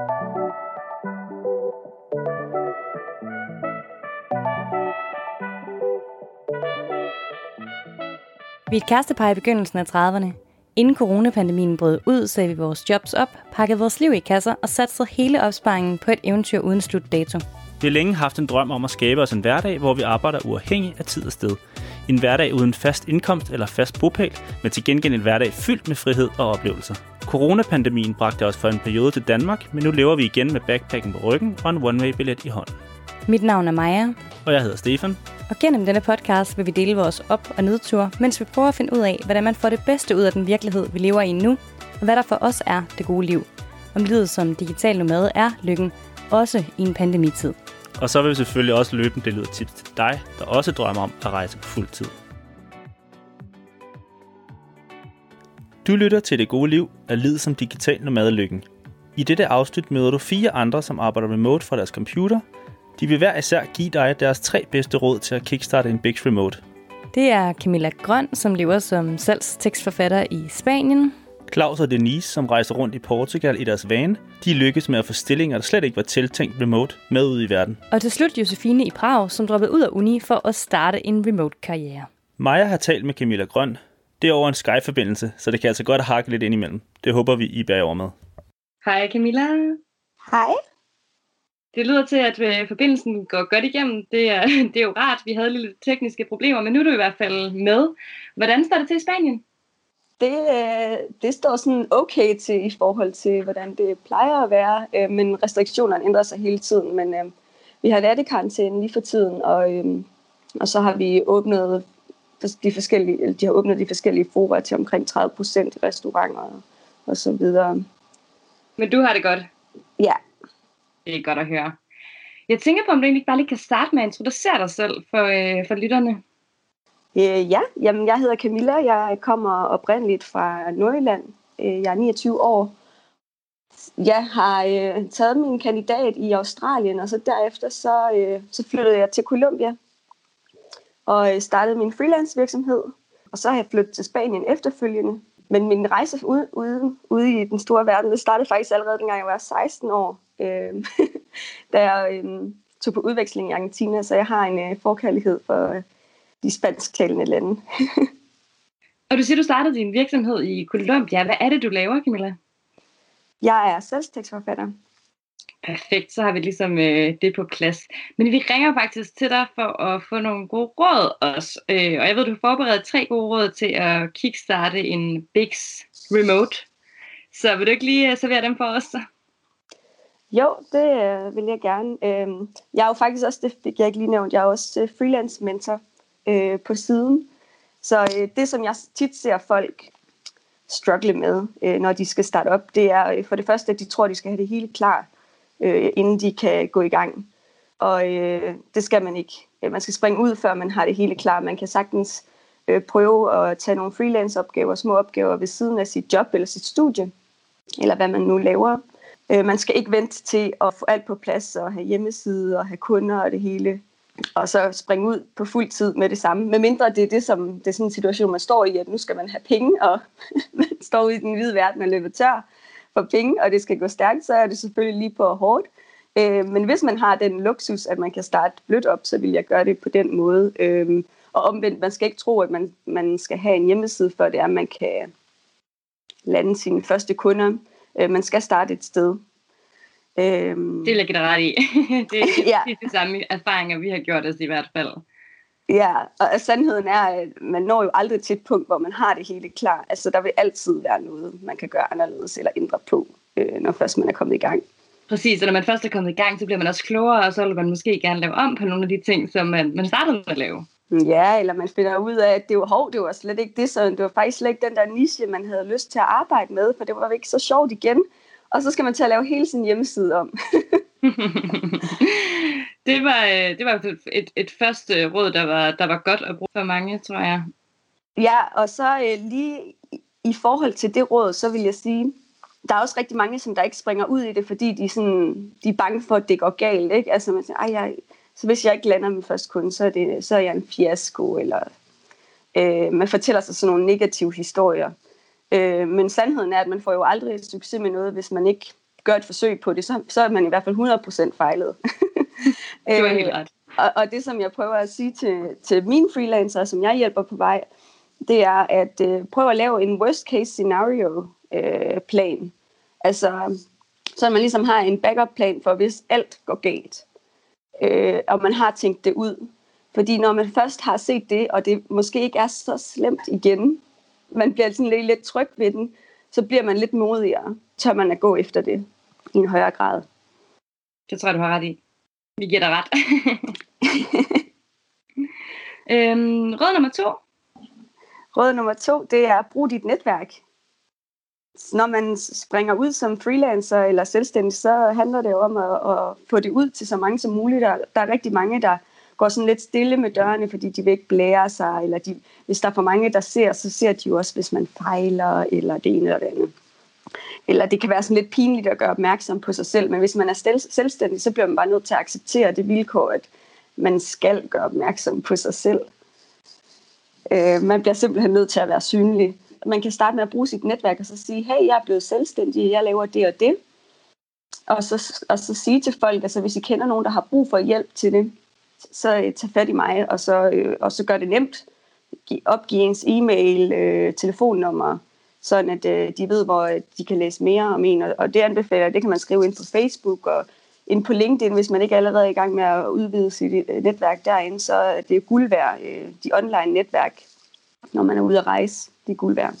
Vi er et kærestepar i begyndelsen af 30'erne. Inden coronapandemien brød ud, sagde vi vores jobs op, pakkede vores liv i kasser og satsede hele opsparingen på et eventyr uden slutdato. Vi har længe haft en drøm om at skabe os en hverdag, hvor vi arbejder uafhængig af tid og sted. En hverdag uden fast indkomst eller fast bopæl, men til gengæld en hverdag fyldt med frihed og oplevelser. Coronapandemien bragte os for en periode til Danmark, men nu lever vi igen med backpacken på ryggen og en one-way-billet i hånden. Mit navn er Maja. Og jeg hedder Stefan. Og gennem denne podcast vil vi dele vores op- og nedture, mens vi prøver at finde ud af, hvordan man får det bedste ud af den virkelighed, vi lever i nu, og hvad der for os er det gode liv. Om livet som digital nomade er lykken, også i en pandemitid. Og så vil vi selvfølgelig også løbe en del ud af tips til dig, der også drømmer om at rejse på fuld tid. Du lytter til Det Gode Liv af livet som digital nomade lykken. I dette afsnit møder du 4 andre, som arbejder remote fra deres computer. De vil hver især give dig deres 3 bedste råd til at kickstarte en big remote. Det er Camilla Grøn, som lever som salgstekstforfatter i Spanien. Claus og Denise, som rejser rundt i Portugal i deres van. De lykkes med at få stillinger, der slet ikke var tiltænkt remote, med ud i verden. Og til slut Josefine i Prag, som droppede ud af uni for at starte en remote-karriere. Maja har talt med Camilla Grøn. Det er over en Skype-forbindelse, så det kan altså godt hakke lidt indimellem. Det håber vi, I bærer over med. Hej Camilla. Hej. Det lyder til, at forbindelsen går godt igennem. Det er jo rart. Vi havde lidt tekniske problemer, men nu er du i hvert fald med. Hvordan står det til i Spanien? Det står sådan okay til i forhold til, hvordan det plejer at være. Men restriktionerne ændrer sig hele tiden. Men vi har nattekarantæne lige for tiden, og så har vi åbnet de forskellige fora til omkring 30% i restauranter og så videre. Men du har det godt? Ja. Det er godt at høre. Jeg tænker på, om du egentlig bare lige kan starte med at introducere dig selv for lytterne. Jamen, jeg hedder Camilla. Jeg kommer oprindeligt fra Nordjylland. Jeg er 29 år. Jeg har taget min kandidat i Australien, og så derefter så flyttede jeg til Kolumbia og startede min freelance virksomhed. Og så har jeg flyttet til Spanien efterfølgende. Men min rejse ude i den store verden, det startede faktisk allerede dengang jeg var 16 år. Da jeg tog på udveksling i Argentina, så jeg har en forkærlighed for de spansktalende lande. Og du siger, du startede din virksomhed i Colombia. Hvad er det, du laver, Camilla? Jeg er salgstekstforfatter. Perfekt, så har vi ligesom det på plads. Men vi ringer faktisk til dig for at få nogle gode råd også. Og jeg ved, du har forberedt 3 gode råd til at kickstarte en big remote. Så vil du ikke lige servere dem for os? Jo, det vil jeg gerne. Jeg er jo faktisk også, det fik jeg ikke lige nævnt, jeg er også freelance mentor på siden. Så det, som jeg tit ser folk struggle med, når de skal starte op, det er for det første, at de tror, de skal have det hele klar, inden de kan gå i gang. Og det skal man ikke. Man skal springe ud, før man har det hele klar. Man kan sagtens prøve at tage nogle freelance-opgaver, små opgaver ved siden af sit job eller sit studie, eller hvad man nu laver. Man skal ikke vente til at få alt på plads og have hjemmeside og have kunder og det hele. Og så springe ud på fuld tid med det samme. Med mindre det er det, som det er sådan en situation, man står i, at nu skal man have penge, og man står ude i den hvide verden og løber tør for penge, og det skal gå stærkt, så er det selvfølgelig lige på hårdt. Men hvis man har den luksus, at man kan starte blødt op, så vil jeg gøre det på den måde. Og omvendt, man skal ikke tro, at man skal have en hjemmeside, før det er, at man kan lande sine første kunder. Man skal starte et sted. Det lægger det ret i. Det er de samme erfaringer, vi har gjort os i hvert fald. Ja, og sandheden er, at man når jo aldrig til et punkt, hvor man har det hele klar. Altså, der vil altid være noget, man kan gøre anderledes eller ændre på, når først man er kommet i gang. Præcis, og når man først er kommet i gang, så bliver man også klogere, og så vil man måske gerne lave om på nogle af de ting, som man startede med at lave. Ja, eller man finder ud af, at det var slet ikke det, så det var faktisk slet ikke den der niche, man havde lyst til at arbejde med, for det var ikke så sjovt igen. Og så skal man til at lave hele sin hjemmeside om. Det var et første råd, der var godt at bruge for mange, tror jeg. Ja, og så lige i forhold til det råd, så vil jeg sige, der er også rigtig mange, som der ikke springer ud i det, fordi de er bange for, at det går galt. Ikke? Altså man siger, så hvis jeg ikke lander min første kunde, så er jeg en fiasko, eller man fortæller sig sådan nogle negative historier. Men sandheden er, at man får jo aldrig succes med noget, hvis man ikke gør et forsøg på det, så er man i hvert fald 100% fejlet. Det var helt ret. Og det, som jeg prøver at sige til mine freelancere, som jeg hjælper på vej, det er at prøve at lave en worst case scenario plan. Altså, så man ligesom har en backup plan for, hvis alt går galt. Og man har tænkt det ud. Fordi når man først har set det, og det måske ikke er så slemt igen, man bliver sådan lidt tryg ved den, så bliver man lidt modigere. Tør man at gå efter det i en højere grad. Det tror jeg, du har ret i. Vi giver dig ret. Råd nummer 2. Råd nummer 2, det er at bruge dit netværk. Når man springer ud som freelancer eller selvstændig, så handler det om at få det ud til så mange som muligt. Der er rigtig mange, der går sådan lidt stille med dørene, fordi de vil ikke blære sig. Eller hvis der er for mange, der ser, så ser de jo også, hvis man fejler, eller det ene eller det andet. Eller det kan være sådan lidt pinligt at gøre opmærksom på sig selv, men hvis man er selvstændig, så bliver man bare nødt til at acceptere det vilkår, at man skal gøre opmærksom på sig selv. Man bliver simpelthen nødt til at være synlig. Man kan starte med at bruge sit netværk og så sige, hey, jeg er blevet selvstændig, jeg laver det og det. Og så sige til folk, altså hvis I kender nogen, der har brug for hjælp til det, så tag fat i mig, og så gør det nemt. Opgiv ens e-mail, telefonnummer, sådan at de ved, hvor de kan læse mere om en. Og det anbefaler, det kan man skrive ind på Facebook og ind på LinkedIn, hvis man ikke allerede er i gang med at udvide sit netværk derinde, så er det guld værd. De online netværk, når man er ude at rejse, det er guld værd.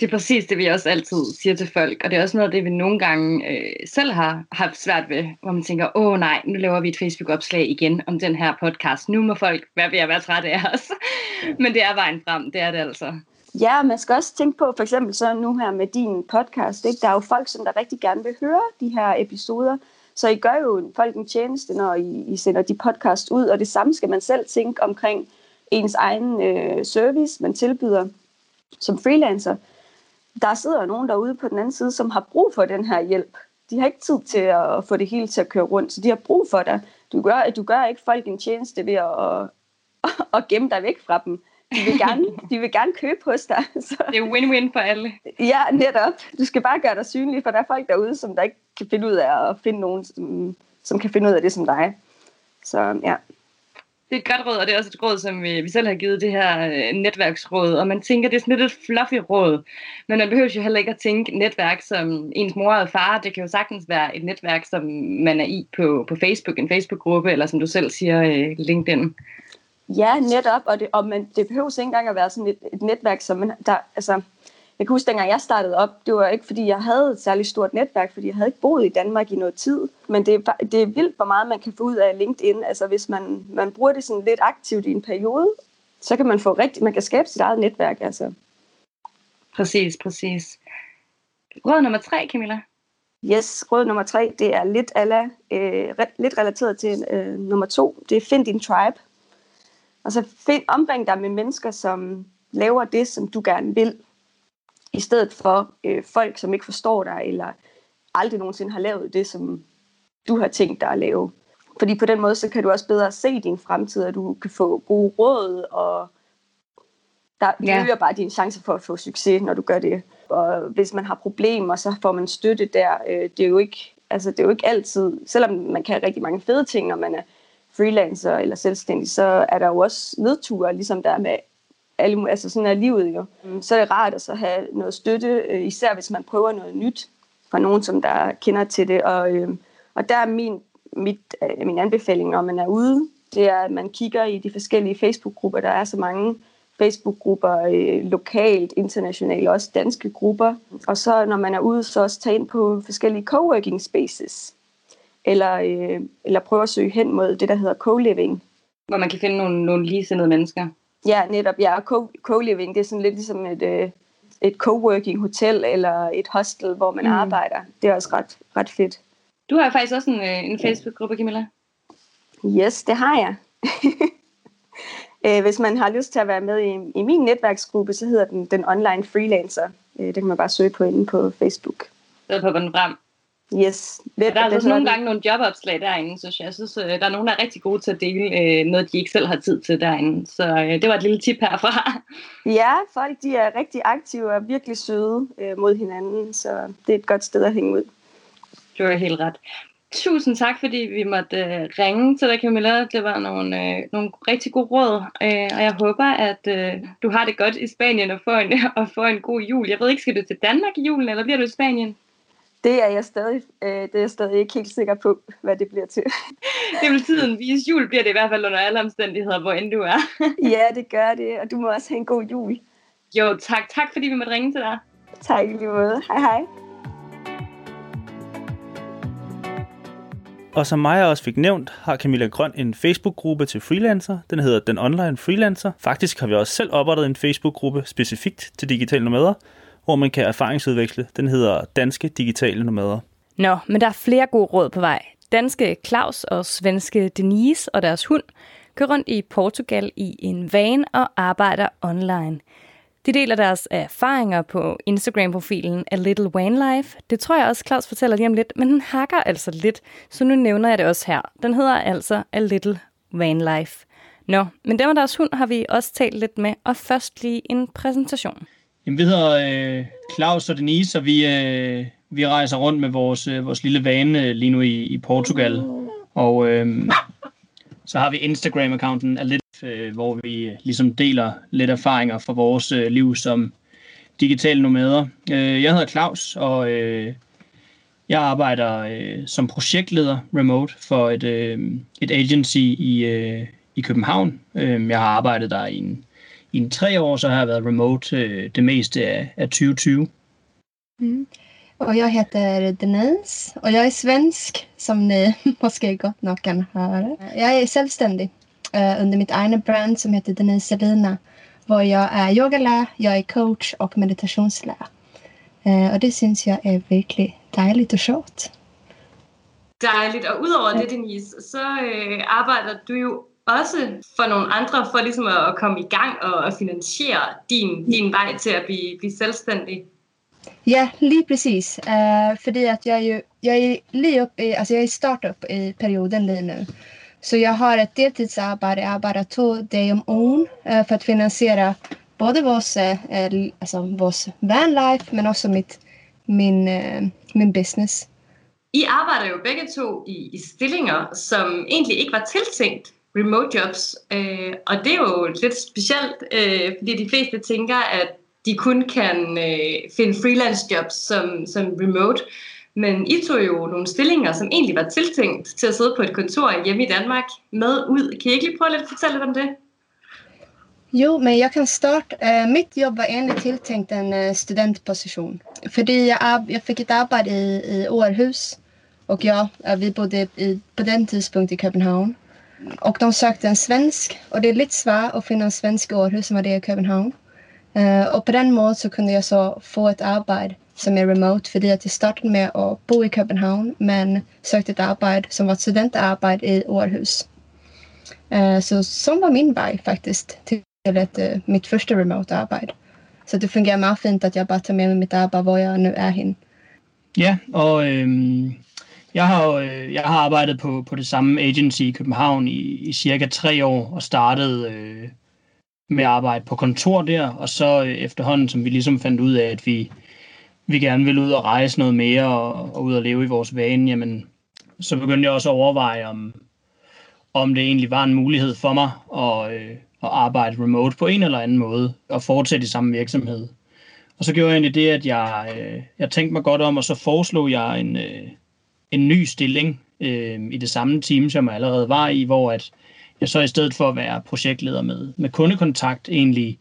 Det er præcis det, vi også altid siger til folk, og det er også noget af det, vi nogle gange selv har haft svært ved, hvor man tænker, åh nej, nu laver vi et Facebook-opslag igen om den her podcast. Nu må folk være trætte af os. Men det er vejen frem, det er det altså. Ja, man skal også tænke på, for eksempel så nu her med din podcast, ikke? Der er jo folk, som der rigtig gerne vil høre de her episoder, så I gør jo folk en tjeneste, når I sender de podcast ud, og det samme skal man selv tænke omkring ens egen service, man tilbyder som freelancer. Der sidder nogen derude på den anden side, som har brug for den her hjælp. De har ikke tid til at få det hele til at køre rundt, så de har brug for dig. Du gør ikke folk en tjeneste ved at gemme dig væk fra dem. De vil gerne købe hos dig. Så. Det er win-win for alle. Ja, netop. Du skal bare gøre dig synlig, for der er folk derude, som der ikke kan finde ud af at finde nogen, som kan finde ud af det som dig. Så ja. Det er et godt råd, og det er også et råd, som vi selv har givet, det her netværksråd. Og man tænker, det er sådan lidt et fluffy råd. Men man behøver jo heller ikke at tænke netværk som ens mor og far. Det kan jo sagtens være et netværk, som man er i på Facebook, en Facebook-gruppe, eller som du selv siger, LinkedIn. Ja, netop, det behøves ikke engang at være sådan et netværk, som man, der, altså, jeg kan huske, dengang jeg startede op, det var ikke, fordi jeg havde et særligt stort netværk, fordi jeg havde ikke boet i Danmark i noget tid, men det er vildt, hvor meget man kan få ud af LinkedIn, altså hvis man bruger det sådan lidt aktivt i en periode, så kan man få man kan skabe sit eget netværk, altså. Præcis. Råd nummer 3, Camilla. Yes, råd nummer 3, det er lidt relateret til nummer 2, det er find din tribe. Og så omring dig med mennesker, som laver det, som du gerne vil, i stedet for folk, som ikke forstår dig, eller aldrig nogensinde har lavet det, som du har tænkt dig at lave. Fordi på den måde, så kan du også bedre se din fremtid, og du kan få gode råd, og der øger bare dine chancer for at få succes, når du gør det. Og hvis man har problemer, så får man støtte der. Det er jo ikke altid, selvom man kan rigtig mange fede ting, når man er freelancer eller selvstændig, så er der jo også nedture, ligesom der er med alle, altså sådan er livet jo. Så er det rart at så have noget støtte, især hvis man prøver noget nyt fra nogen, som der kender til det. Og der er min anbefaling, når man er ude, det er, at man kigger i de forskellige Facebook-grupper. Der er så mange Facebook-grupper, lokalt, internationalt, også danske grupper. Og så når man er ude, så også tage ind på forskellige coworking spaces. Eller prøve at søge hen mod det, der hedder co-living. Hvor man kan finde nogle ligesindede mennesker. Ja, netop. Ja, co-living, det er sådan lidt ligesom et co-working hotel eller et hostel, hvor man arbejder. Det er også ret fedt. Du har jo faktisk også en Facebook-gruppe, Camilla. Yes, det har jeg. Hvis man har lyst til at være med i min netværksgruppe, så hedder den Den Online Freelancer. Det kan man bare søge på inde på Facebook. Så popper den frem. Yes. Der er altså nogle gange nogle jobopslag derinde, synes jeg. Jeg synes, der er nogen, der er rigtig gode til at dele noget, de ikke selv har tid til derinde. Så det var et lille tip herfra. Ja, folk de er rigtig aktive og virkelig søde mod hinanden, så det er et godt sted at hænge ud. Du har helt ret. Tusind tak, fordi vi måtte ringe til dig, Camilla. Det var nogle rigtig gode råd, og jeg håber, at du har det godt i Spanien og får en god jul. Jeg ved ikke, skal du til Danmark i julen, eller bliver du i Spanien? Det er jeg stadig ikke helt sikker på, hvad det bliver til. Det vil tiden vise. Jul bliver det i hvert fald under alle omstændigheder, hvor end du er. Ja, det gør det, og du må også have en god jul. Jo, tak. Tak, fordi vi måtte ringe til dig. Tak i lige måde. Hej hej. Og som Maja også fik nævnt, har Camilla Grøn en Facebook-gruppe til freelancer. Den hedder Den Online Freelancer. Faktisk har vi også selv oprettet en Facebook-gruppe specifikt til digitale nomader, hvor man kan erfaringsudveksle. Den hedder Danske Digitale Nomader. Nå, men der er flere gode råd på vej. Danske Claus og svenske Denise og deres hund kører rundt i Portugal i en van og arbejder online. De deler deres erfaringer på Instagram-profilen A Little Van Life. Det tror jeg også, Claus fortæller lige om lidt, men den hakker altså lidt, så nu nævner jeg det også her. Den hedder altså A Little Van Life. Nå, men dem og deres hund har vi også talt lidt med, og først lige en præsentation. Jamen, vi hedder Claus og Denise, og vi rejser rundt med vores lille van lige nu i Portugal. Og så har vi Instagram-accounten A Little, hvor vi ligesom deler lidt erfaringer fra vores liv som digitale nomader. Jeg hedder Claus, og jeg arbejder som projektleder remote for et agency i København. Jeg har arbejdet der i 3 år, så har jeg været remote det meste af 2020. Mm. Og jeg heter Denise, og jeg er svensk, som ni måske godt nok kan høre. Jeg er selvstændig under mit eget brand, som heter Denise Lina, hvor jeg er yogalærer, jeg er coach og meditationslærer. Og det synes jeg er virkelig dejligt og sjovt. Dejligt, og udover det, Denise, så arbejder du jo også for nogle andre, for ligesom at komme i gang og finansiere din vej til at blive selvstændig. Ja, lige præcis. Fordi at jeg er lige upp i, altså jeg er i startup i perioden lige nu. Så jag har ett deltidsarbete, jag arbetar 2 dagar om året för att finansiera både vår vanlife, men också min business. I arbejder jo begge to i stillinger, som egentlig ikke var tiltænkt remote jobs, og det er jo lidt specielt, fordi de fleste tænker, at de kun kan finde freelance jobs som remote, men I tog jo nogle stillinger, som egentlig var tiltænkt til at sidde på et kontor hjemme i Danmark med ud. Kan I ikke lige prøve at fortælle lidt om det? Jo, men jeg kan starte. Mitt jobb var egentlig tiltænkt en studentposition, fordi jeg fik et arbejde i Aarhus, og vi bodde på den tidspunkt i København. Och de sökte en svensk, och det är lite svårt att finna en svensk i Aarhus som var det i København. Och på den måten så kunde jag så få ett arbete som är remote, för att jag startade med att bo i København men sökte ett arbete som var ett studentarbete i Aarhus. Så som var min väg faktiskt till mitt första remote-arbete. Så det fungerar meget fint att jag bara tar med mig mitt arbete var jag nu är hen. Ja, och Jeg har arbejdet på det samme agency i København i cirka 3 år og startede med at arbejde på kontor der, og så efterhånden, som vi ligesom fandt ud af, at vi gerne ville ud og rejse noget mere og ud og leve i vores vane, jamen, så begyndte jeg også at overveje, om det egentlig var en mulighed for mig at arbejde remote på en eller anden måde og fortsætte i samme virksomhed. Og så gjorde jeg egentlig det, at jeg tænkte mig godt om, og så foreslog jeg en ny stilling i det samme team, som jeg allerede var i, hvor at jeg så i stedet for at være projektleder med kundekontakt egentlig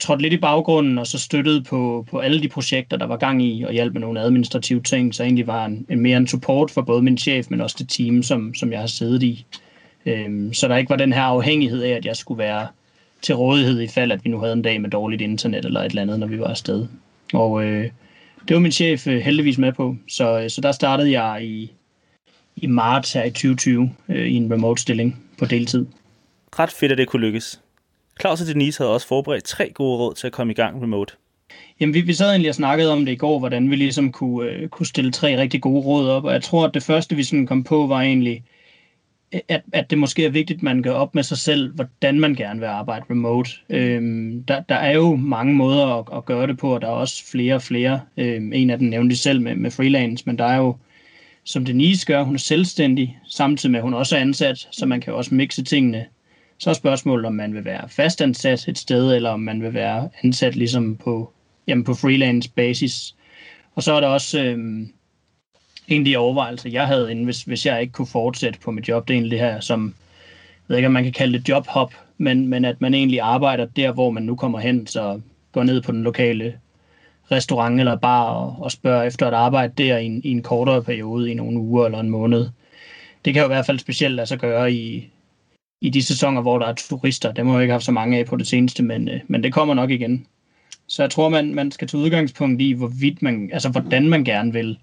trådte lidt i baggrunden, og så støttede på alle de projekter, der var gang i, og hjalp med nogle administrative ting, så egentlig var en mere en support for både min chef, men også det team, som jeg har siddet i. Så der ikke var den her afhængighed af, at jeg skulle være til rådighed i fald, at vi nu havde en dag med dårligt internet eller et eller andet, når vi var afsted. Og det var min chef heldigvis med på, så der startede jeg i marts her i 2020 i en remote stilling på deltid. Ret fedt, at det kunne lykkes. Claus og Denise havde også forberedt 3 gode råd til at komme i gang remote. Jamen, vi sad egentlig og snakkede om det i går, hvordan vi ligesom kunne stille 3 rigtig gode råd op, og jeg tror, at det første, vi sådan kom på, var egentlig, at det måske er vigtigt, at man gør op med sig selv, hvordan man gerne vil arbejde remote. Der er jo mange måder at gøre det på, og der er også flere og flere. En af dem nævnte selv med freelance, men der er jo som Denise gør. Hun er selvstændig, samtidig med, at hun også er ansat, så man kan også mixe tingene. Så er spørgsmålet, om man vil være fastansat et sted, eller om man vil være ansat ligesom på freelance basis. Og så er der også en af de overvejelser, jeg havde inden, hvis jeg ikke kunne fortsætte på mit job. Det er egentlig det her, som jeg ved ikke, om man kan kalde det jobhop, men at man egentlig arbejder der, hvor man nu kommer hen, så går ned på den lokale restaurant eller bar og spørger efter et arbejde der i en kortere periode, i nogle uger eller en måned. Det kan jo i hvert fald specielt altså gøre i de sæsoner, hvor der er turister. Dem har jeg ikke haft så mange af på det seneste, men det kommer nok igen. Så jeg tror, man skal tage udgangspunkt i, hvordan man gerne vil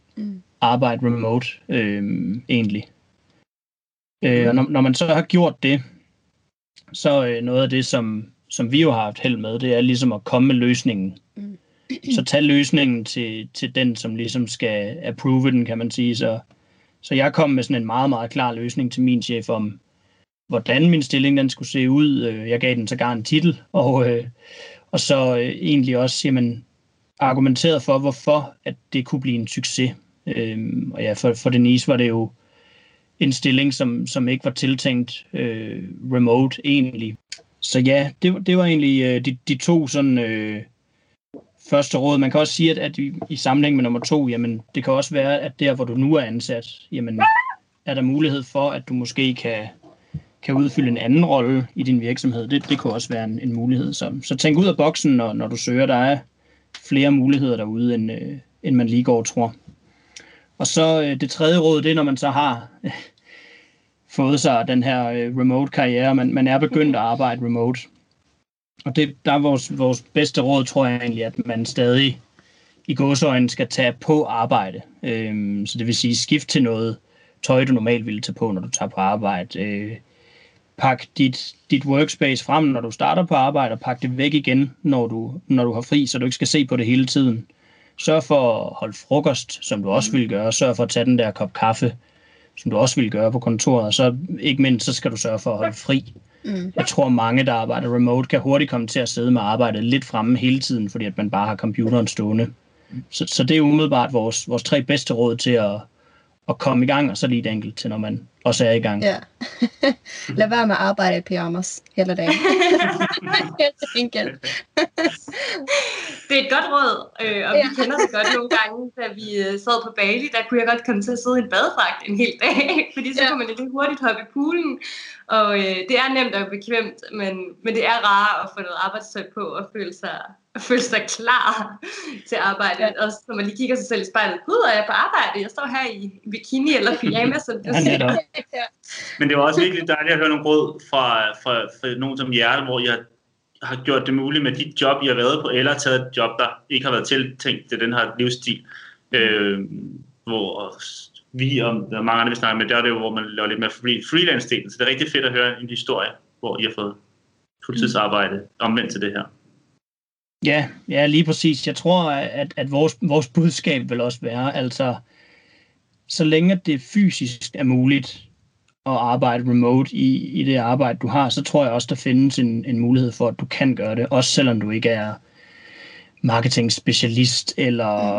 arbejde remote egentlig. Og når man så har gjort det, så noget af det, som vi jo har haft held med, det er ligesom at komme med løsningen. Så tag løsningen til den, som ligesom skal approve den, kan man sige. Så jeg kom med sådan en meget, meget klar løsning til min chef om, hvordan min stilling den skulle se ud. Jeg gav den sågar en titel, og så egentlig også jamen, argumenteret for, hvorfor at det kunne blive en succes. Og ja, for Denise var det jo en stilling, som ikke var tiltænkt remote egentlig. Så ja, det var egentlig de to sådan første råd. Man kan også sige, at i sammenhæng med nummer 2, jamen, det kan også være, at der, hvor du nu er ansat, jamen, er der mulighed for, at du måske kan udfylde en anden rolle i din virksomhed. Det kunne også være en mulighed. Så tænk ud af boksen, når du søger. Der er flere muligheder derude, end man lige går og tror. Og så det tredje råd, det er, når man så har fået sig den her remote-karriere. Man er begyndt at arbejde remote. Og det, der er vores bedste råd, tror jeg egentlig, at man stadig i gåseøjne skal tage på arbejde. Så det vil sige, skift til noget tøj, du normalt ville tage på, når du tager på arbejde. Pak dit workspace frem, når du starter på arbejde, og pak det væk igen, når du har fri, så du ikke skal se på det hele tiden. Sørg for at holde frokost, som du også vil gøre. Sørg for at tage den der kop kaffe, som du også vil gøre på kontoret. Og så ikke mindst, så skal du sørge for at holde fri. Jeg tror, mange, der arbejder remote, kan hurtigt komme til at sidde med arbejdet lidt fremme hele tiden, fordi at man bare har computeren stående. Så det er umiddelbart vores 3 bedste råd til at komme i gang, og så lige et enkelt til, når man også er i gang. Ja. Lad være med at arbejde i pyjamas hele dagen. Helt enkelt. Det er et godt råd, og vi kender det godt nogle gange, da vi sad på Bali, der kunne jeg godt komme til at sidde i en badedragt en hel dag, fordi så kunne man lidt hurtigt hoppe i poolen, og det er nemt og bekvemt, men det er rarere at få noget arbejdstøj på og føle sig klar til arbejdet. Ja. Også når man lige kigger sig selv i spejlet, gud, er jeg på arbejde? Jeg står her i bikini eller pyjamas, som du siger. Ja. Men det var også virkelig dejligt at høre nogle råd fra nogen som jer, hvor jeg har gjort det muligt med dit job, I har været på, eller taget et job, der ikke har været tiltænkt til den her livsstil. Hvor vi og mange andre, vi snakker med, der er det jo, hvor man laver lidt mere freelance-delen. Så det er rigtig fedt at høre en historie, hvor I har fået fuldtidsarbejde omvendt til det her. Ja, lige præcis. Jeg tror, at vores budskab vil også være, altså, så længe det fysisk er muligt at arbejde remote i det arbejde, du har, så tror jeg også, der findes en mulighed for, at du kan gøre det, også selvom du ikke er marketing-specialist eller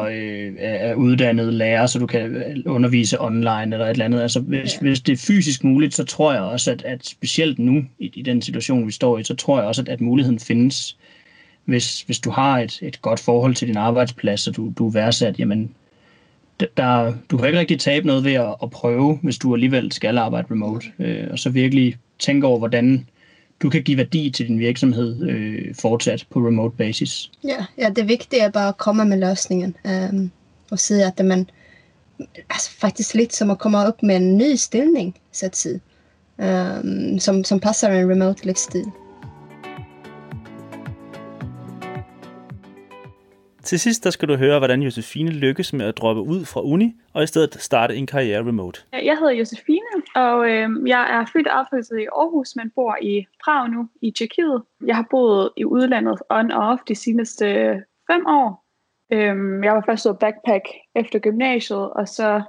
er uddannet lærer, så du kan undervise online eller et eller andet. Altså, hvis det er fysisk muligt, så tror jeg også, at specielt nu i den situation, vi står i, så tror jeg også, at muligheden findes. Hvis du har et godt forhold til din arbejdsplads, og du er værdsat, jamen, du kan ikke rigtig tabe noget ved at prøve, hvis du alligevel skal arbejde remote. Og så virkelig tænke over, hvordan du kan give værdi til din virksomhed fortsat på remote basis. Ja, det vigtige er bare at komme med løsningen. Og sige, at man altså faktisk lidt som at komme op med en ny stilling, så at sige, som passer en remote livsstil. Til sidst der skal du høre, hvordan Josefine lykkes med at droppe ud fra uni og i stedet starte en karriere remote. Jeg hedder Josefine, og jeg er født og opvokset i Aarhus, men bor i Prag nu i Tjekkiet. Jeg har boet i udlandet on og off de seneste 5 år. Jeg var først ude backpack efter gymnasiet, og så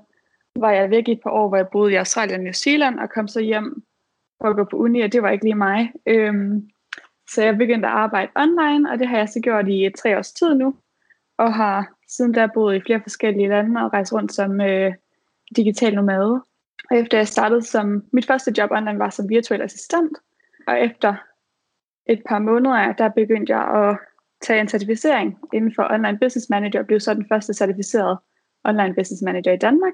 var jeg væk i et par år, hvor jeg boede i Australien og New Zealand, og kom så hjem for at gå på uni, og det var ikke lige mig. Så jeg begyndte at arbejde online, og det har jeg så gjort i 3 års tid nu. Og har siden der boet i flere forskellige lande og rejst rundt som Digitale Nomader. Og efter jeg startede som, mit første job online var som virtuel assistent. Og efter et par måneder, der begyndte jeg at tage en certificering inden for online business manager, og blev så den første certificerede online business manager i Danmark.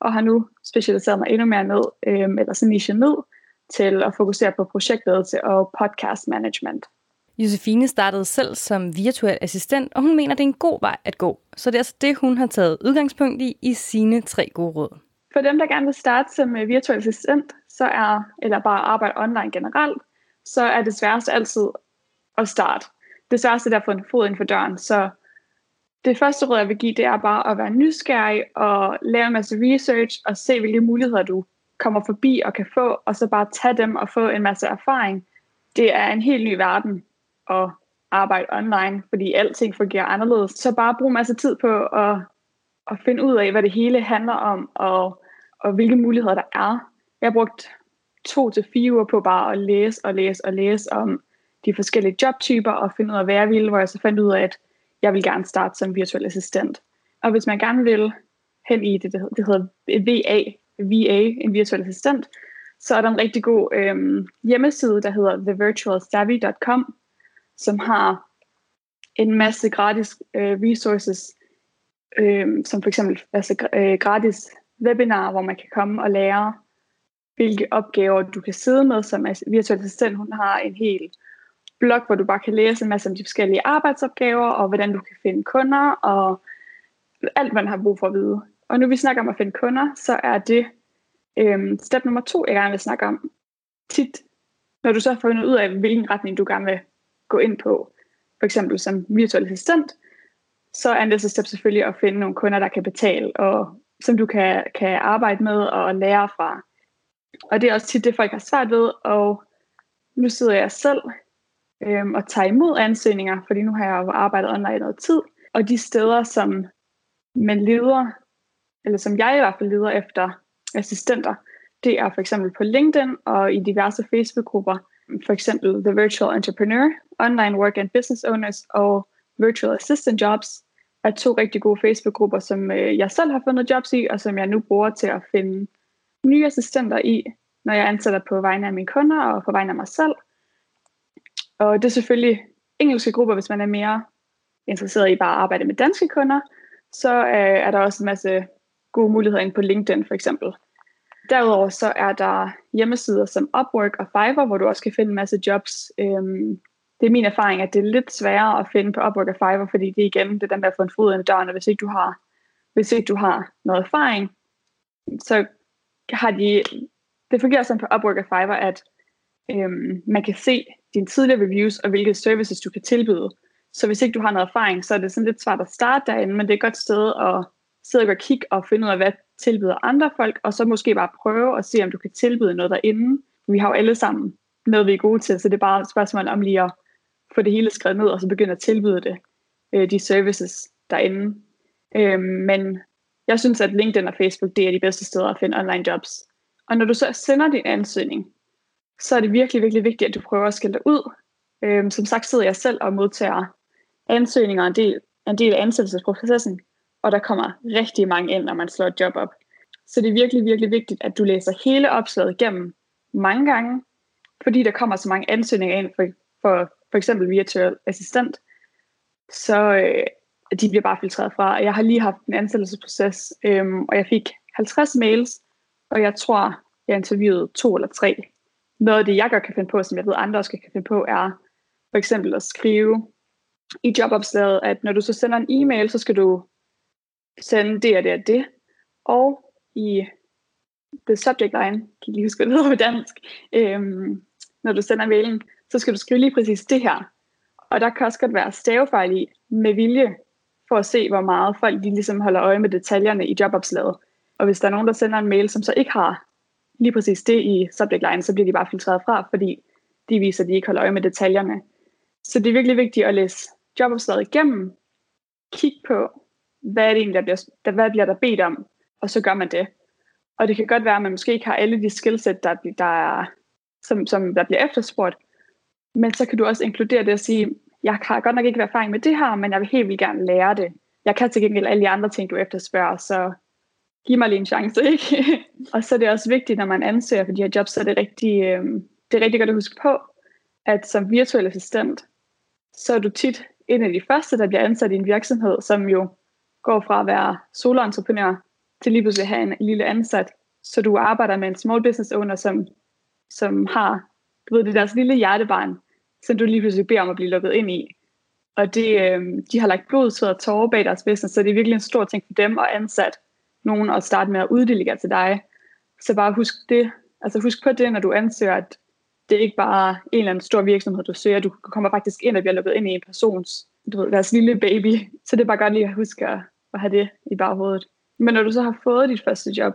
Og har nu specialiseret mig endnu mere ned, eller så nichen ned, til at fokusere på projektledelse og podcast management. Josefine startede selv som virtuel assistent, og hun mener, det er en god vej at gå. Så det er altså det, hun har taget udgangspunkt i sine 3 gode råd. For dem, der gerne vil starte som virtuel assistent, eller bare arbejde online generelt, så er det sværeste altid at starte. Det sværeste er at få en fod inden for døren. Så det første råd, jeg vil give, det er bare at være nysgerrig og lave en masse research og se, hvilke muligheder du kommer forbi og kan få, og så bare tage dem og få en masse erfaring. Det er en helt ny verden at arbejde online, fordi alting fungerer anderledes. Så bare brug en masse tid på at finde ud af, hvad det hele handler om, og hvilke muligheder der er. Jeg har brugt 2-4 uger på bare at læse om de forskellige jobtyper og finde ud af, hvad jeg ville, hvor jeg så fandt ud af, at jeg vil gerne starte som virtuel assistent. Og hvis man gerne vil hen i det hedder VA, en virtuel assistent, så er der en rigtig god hjemmeside, der hedder thevirtualsavvy.com, som har en masse gratis resources, som for eksempel gratis webinarer, hvor man kan komme og lære, hvilke opgaver du kan sidde med som virtuel assistent. Hun har en hel blog, hvor du bare kan læse en masse om de forskellige arbejdsopgaver, og hvordan du kan finde kunder, og alt, man har brug for at vide. Og nu vi snakker om at finde kunder, så er det step nummer 2, jeg gerne vil snakke om. Tit, når du så har fundet ud af, hvilken retning du gerne vil gå ind på, for eksempel som virtuel assistent, så er næste step selvfølgelig at finde nogle kunder, der kan betale, og som du kan arbejde med og lære fra. Og det er også tit det, folk har svært ved, og nu sidder jeg selv og tager imod ansøgninger, fordi nu har jeg jo arbejdet online i noget tid, og de steder, som man leder, eller som jeg i hvert fald leder efter assistenter, det er for eksempel på LinkedIn og i diverse Facebook-grupper, for eksempel The Virtual Entrepreneur, Online Work and Business Owners og Virtual Assistant Jobs, er 2 rigtig gode Facebook-grupper, som jeg selv har fundet jobs i, og som jeg nu bruger til at finde nye assistenter i, når jeg ansætter på vegne af mine kunder og på vegne af mig selv. Og det er selvfølgelig engelske grupper, hvis man er mere interesseret i bare at arbejde med danske kunder, så er der også en masse gode muligheder inde på LinkedIn for eksempel. Derudover så er der hjemmesider som Upwork og Fiverr, hvor du også kan finde en masse jobs. Det er min erfaring, at det er lidt sværere at finde på Upwork og Fiverr, fordi det er igen det der med at få en fod ind ad døren, og hvis ikke du har noget erfaring, så har de... Det fungerer sådan på Upwork og Fiverr, at man kan se dine tidligere reviews og hvilke services du kan tilbyde. Så hvis ikke du har noget erfaring, så er det sådan lidt svært at starte derinde, men det er et godt sted at sidde og kigge og finde ud af, hvad tilbyder andre folk, og så måske bare prøve at se, om du kan tilbyde noget derinde. Vi har jo alle sammen noget, vi er gode til, så det er bare et spørgsmål om lige at få det hele skrevet ned, og så begynde at tilbyde det, de services derinde. Men jeg synes, at LinkedIn og Facebook, det er de bedste steder at finde online jobs. Og når du så sender din ansøgning, så er det virkelig, virkelig vigtigt, at du prøver at skille dig ud. Som sagt sidder jeg selv og modtager ansøgninger og en del af ansættelsesprocessen, og der kommer rigtig mange ind, når man slår et job op. Så det er virkelig, virkelig vigtigt, at du læser hele opslaget igennem mange gange, fordi der kommer så mange ansøgninger ind for eksempel virtuel assistent, så de bliver bare filtreret fra. Jeg har lige haft en ansættelsesproces, og jeg fik 50 mails, og jeg tror, jeg interviewede 2 eller 3. Noget af det, jeg godt kan finde på, som jeg ved, andre også kan finde på, er for eksempel at skrive i jobopslaget, at når du så sender en e-mail, så skal du sende det og det og det. Og i the subject line, kan jeg lige huske, hvad det hedder på dansk, når du sender mailen, så skal du skrive lige præcis det her. Og der kan også godt være stavefejl i med vilje, for at se, hvor meget folk de ligesom holder øje med detaljerne i jobopslaget. Og hvis der er nogen, der sender en mail, som så ikke har lige præcis det i subject line, så bliver de bare filtreret fra, fordi de viser, at de ikke holder øje med detaljerne. Så det er virkelig vigtigt at læse jobopslaget igennem, kigge på, hvad er det egentlig, hvad bliver der bedt om, og så gør man det. Og det kan godt være, at man måske ikke har alle de skillset, der bliver efterspurgt, men så kan du også inkludere det og sige, jeg har godt nok ikke erfaring med det her, men jeg vil helt vildt gerne lære det. Jeg kan til gengæld alle de andre ting, du efterspørger, så giv mig lige en chance, ikke? Og så er det også vigtigt, når man ansøger for de her jobs, så er det rigtig godt at huske på, at som virtuel assistent, så er du tit en af de første, der bliver ansat i en virksomhed, som jo går fra at være soloentreprenør til lige pludselig at have en lille ansat. Så du arbejder med en small business owner, som har, du ved, det deres lille hjertebarn, som du lige pludselig beder om at blive lukket ind i. Og de har lagt blod, sved og tårer bag deres business, så det er virkelig en stor ting for dem at ansætte nogen og starte med at uddelegere til dig. Så bare husk det. Altså husk på det, når du ansøger, at det er ikke bare en eller anden stor virksomhed, du søger. Du kommer faktisk ind og bliver lukket ind i en persons, du ved, deres lille baby. Så det er bare godt lige at huske at have det i baghovedet. Men når du så har fået dit første job,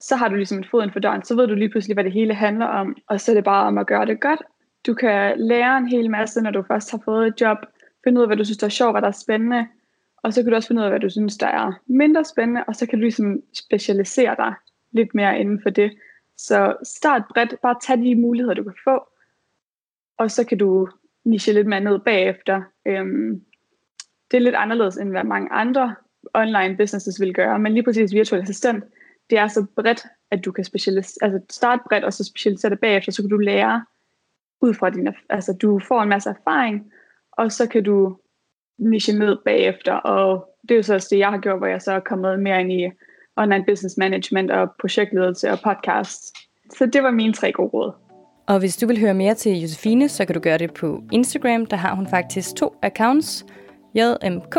så har du ligesom en fod inden for døren. Så ved du lige pludselig, hvad det hele handler om. Og så er det bare om at gøre det godt. Du kan lære en hel masse, når du først har fået et job. Finde ud af, hvad du synes, der er sjovt, hvad der er spændende. Og så kan du også finde ud af, hvad du synes, der er mindre spændende. Og så kan du ligesom specialisere dig lidt mere inden for det. Så start bredt. Bare tag de muligheder, du kan få. Og så kan du niche lidt mere ned bagefter. Det er lidt anderledes, end hvad mange andre online businesses vil gøre. Men lige præcis virtuel assistent, det er så bredt, at du kan starte bredt, og så specialisere dig bagefter. Så kan du lære ud fra din... Altså, du får en masse erfaring, og så kan du niche ned bagefter. Og det er jo så også det, jeg har gjort, hvor jeg så er kommet mere ind i online business management og projektledelse og podcasts. Så det var mine 3 gode råd. Og hvis du vil høre mere til Josefine, så kan du gøre det på Instagram. Der har hun faktisk 2 accounts. jmk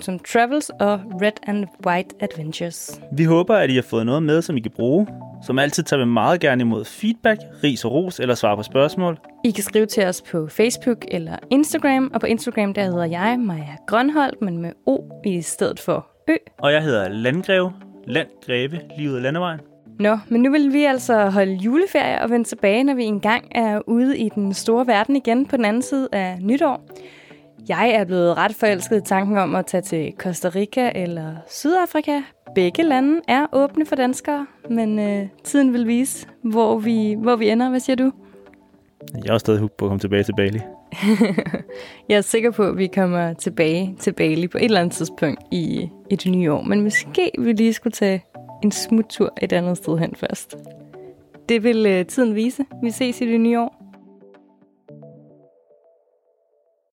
Som Travels og Red and White Adventures. Vi håber, at I har fået noget med, som I kan bruge. Som altid tager vi meget gerne imod feedback, ris og ros eller svar på spørgsmål. I kan skrive til os på Facebook eller Instagram. Og på Instagram, der hedder jeg Maja Grønholdt, men med O i stedet for Ø. Og jeg hedder Landgreve. Landgreve, livet af landevejen. Nå, men nu vil vi altså holde juleferie og vende tilbage, når vi engang er ude i den store verden igen på den anden side af nytår. Jeg er blevet ret forelsket i tanken om at tage til Costa Rica eller Sydafrika. Begge lande er åbne for danskere, men tiden vil vise, hvor vi ender. Hvad siger du? Jeg er stadig hooked på at komme tilbage til Bali. Jeg er sikker på, at vi kommer tilbage til Bali på et eller andet tidspunkt i et nye år. Men måske vi lige skulle tage en smuttur et andet sted hen først. Det vil tiden vise. Vi ses i det nye år.